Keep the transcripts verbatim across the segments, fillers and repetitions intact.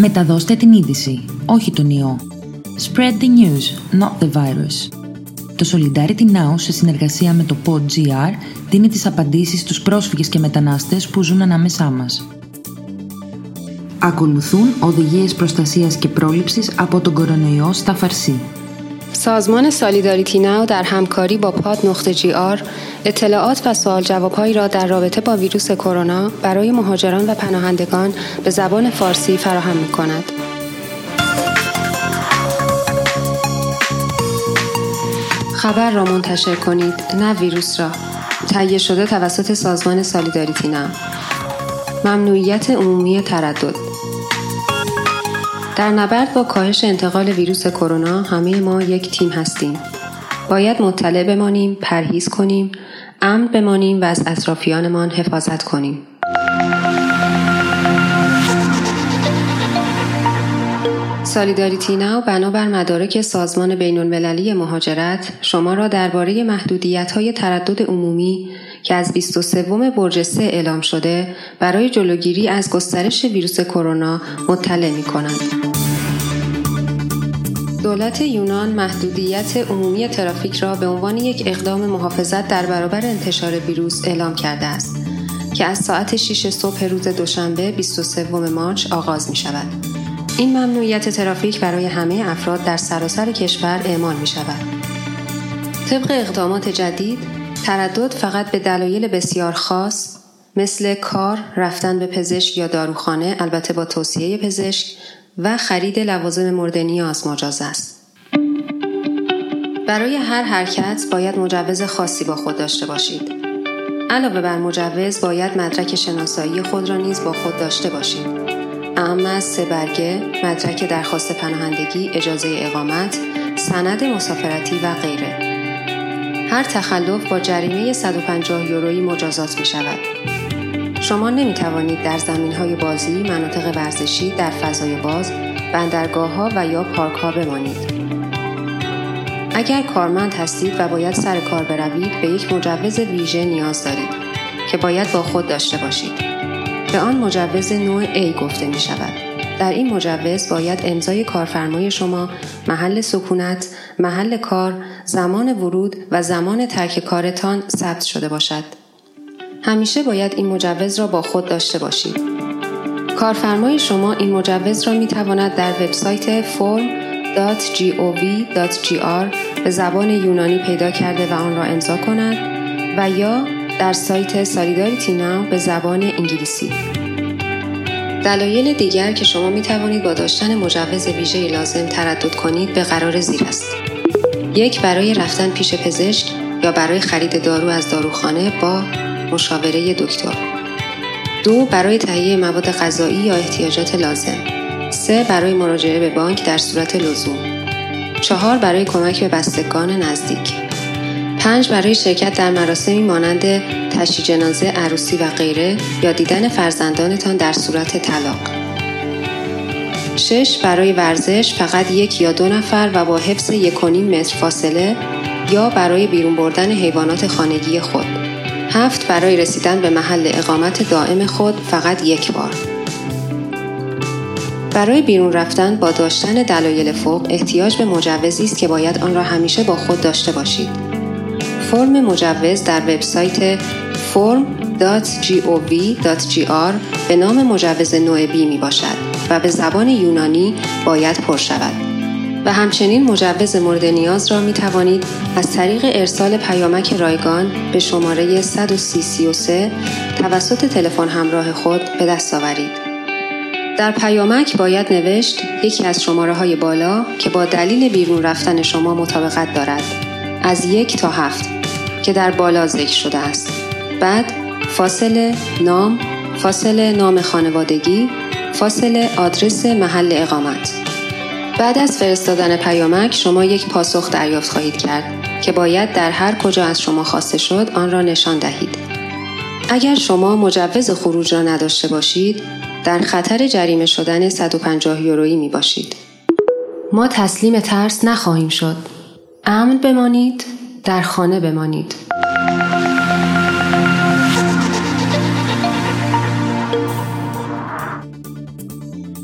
Μεταδώστε την είδηση, όχι τον ιό. Spread the news, not the virus. Το Solidarity Now, σε συνεργασία με το πι ο ντι τζι αρ, δίνει τις απαντήσεις στους πρόσφυγες και μετανάστες που ζουν ανάμεσά μας. Ακολουθούν οδηγίες προστασίας και πρόληψης από τον κορονοϊό στα Φαρσί. سازمان سالیداریتی ناو در همکاری با پاد نقطه جی آر اطلاعات و سوال جوابهایی را در رابطه با ویروس کرونا برای مهاجران و پناهندگان به زبان فارسی فراهم می‌کند. خبر را منتشر کنید، نه ویروس را. تهیه شده توسط سازمان سالیداریتی ناو. ممنوعیت عمومی تردد. در نبرد با کاهش انتقال ویروس کرونا همه ما یک تیم هستیم. باید مطلع بمانیم، پرهیز کنیم، امن بمانیم و از اطرافیانمان حفاظت کنیم. سالیداریتی ناو بنابر مدارک سازمان بین‌المللی مهاجرت شما را درباره محدودیت‌های تردد عمومی که از بیست و سوم برج سه اعلام شده برای جلوگیری از گسترش ویروس کرونا مطلع می‌کند. دولت یونان محدودیت عمومی ترافیک را به عنوان یک اقدام محافظت در برابر انتشار ویروس اعلام کرده است که از ساعت شش صبح روز دوشنبه بیست و سوم مارس آغاز می‌شود. این ممنوعیت ترافیک برای همه افراد در سراسر کشور اعمال می‌شود. طبق اقدامات جدید، تردد فقط به دلایل بسیار خاص مثل کار، رفتن به پزشک یا داروخانه، البته با توصیه پزشک، و خرید لوازم مورد نیاز مجاز است. برای هر حرکت باید مجوز خاصی با خود داشته باشید. علاوه بر مجوز باید مدرک شناسایی خود را نیز با خود داشته باشید. اما از سه برگه، مدرک درخواست پناهندگی، اجازه اقامت، سند مسافرتی و غیره. هر تخلف با جریمه صد و پنجاه یورویی مجازات می شود. شما نمی توانید در زمینهای بازی، مناطق ورزشی، در فضای باز، بندرگاه‌ها و یا پارک‌ها بمانید. اگر کارمند هستید و باید سر کار بروید، به یک مجوز ویژه نیاز دارید که باید با خود داشته باشید. به آن مجوز نوع A گفته می شود. در این مجوز باید امضای کارفرمای شما، محل سکونت، محل کار، زمان ورود و زمان ترک کارتان ثبت شده باشد. همیشه باید این مجوز را با خود داشته باشید. کارفرمای شما این مجوز را میتواند در وبسایت فرم دات جی او وی دات جی آر به زبان یونانی پیدا کرده و آن را امضا کند و یا در سایت Solidarity Now به زبان انگلیسی. دلایل دیگر که شما می توانید با داشتن مجوز ویژه لازم تردد کنید به قرار زیر است. یک، برای رفتن پیش پزشک یا برای خرید دارو از داروخانه با مشاوره دکتر. دو، برای تهیه مواد غذایی یا احتیاجات لازم. سه، برای مراجعه به بانک در صورت لزوم. چهار، برای کمک به بستگان نزدیک. پنج، برای شرکت در مراسمی مانند تشییع جنازه، عروسی و غیره یا دیدن فرزندانتان در صورت طلاق. شش، برای ورزش فقط یک یا دو نفر و با حفظ یک و نیم متر فاصله یا برای بیرون بردن حیوانات خانگی خود. هفت، برای رسیدن به محل اقامت دائم خود فقط یک بار. برای بیرون رفتن با داشتن دلایل فوق احتیاج به مجوزی است که باید آن را همیشه با خود داشته باشید. فرم مجوز در وبسایت فرم دات جی او وی دات جی آر به نام مجوز نوع B می باشد و به زبان یونانی باید پر شود. و همچنین مجوز مورد نیاز را می توانید از طریق ارسال پیامک رایگان به شماره یک سه صفر سه سه توسط تلفن همراه خود به دست آورید. در پیامک باید نوشت یکی از شماره های بالا که با دلیل بیرون رفتن شما مطابقت دارد، از یک تا هفت که در بالا ذکر شده است. بعد فاصله نام، فاصله نام خانوادگی، فاصله آدرس محل اقامت. بعد از فرستادن پیامک شما یک پاسخ دریافت خواهید کرد که باید در هر کجا از شما خواسته شد آن را نشان دهید. اگر شما مجوز خروج را نداشته باشید در خطر جریمه شدن صد و پنجاه یورویی می باشید. ما تسلیم ترس نخواهیم شد. امن بمانید، در خانه بمانید.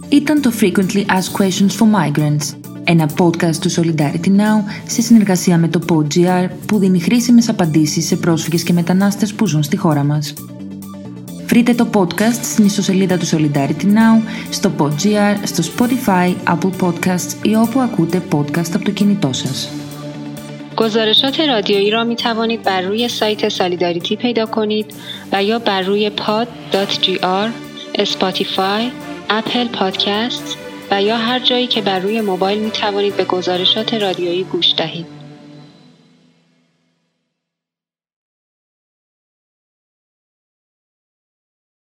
ήταν το Frequently Asked Questions for Migrants, ένα podcast του Solidarity Now σε συνεργασία με το πι ο ντι τζι αρ που δίνει χρήσιμες απαντήσεις σε πρόσφυγες και μετανάστες που ζουν στη χώρα μας. Βρείτε το podcast στην ιστοσελίδα του Solidarity Now, στο πι ο ντι τζι αρ, στο Spotify, Apple Podcasts ή όπου ακούτε podcast από το κινητό σας. گزارشات رادیویی را می توانید بر روی سایت سالیداریتی پیدا کنید و یا بر روی پاد دات جی آر، اسپاتیفای، اپل پادکست و یا هر جایی که بر روی موبایل می توانید به گزارشات رادیویی گوش دهید.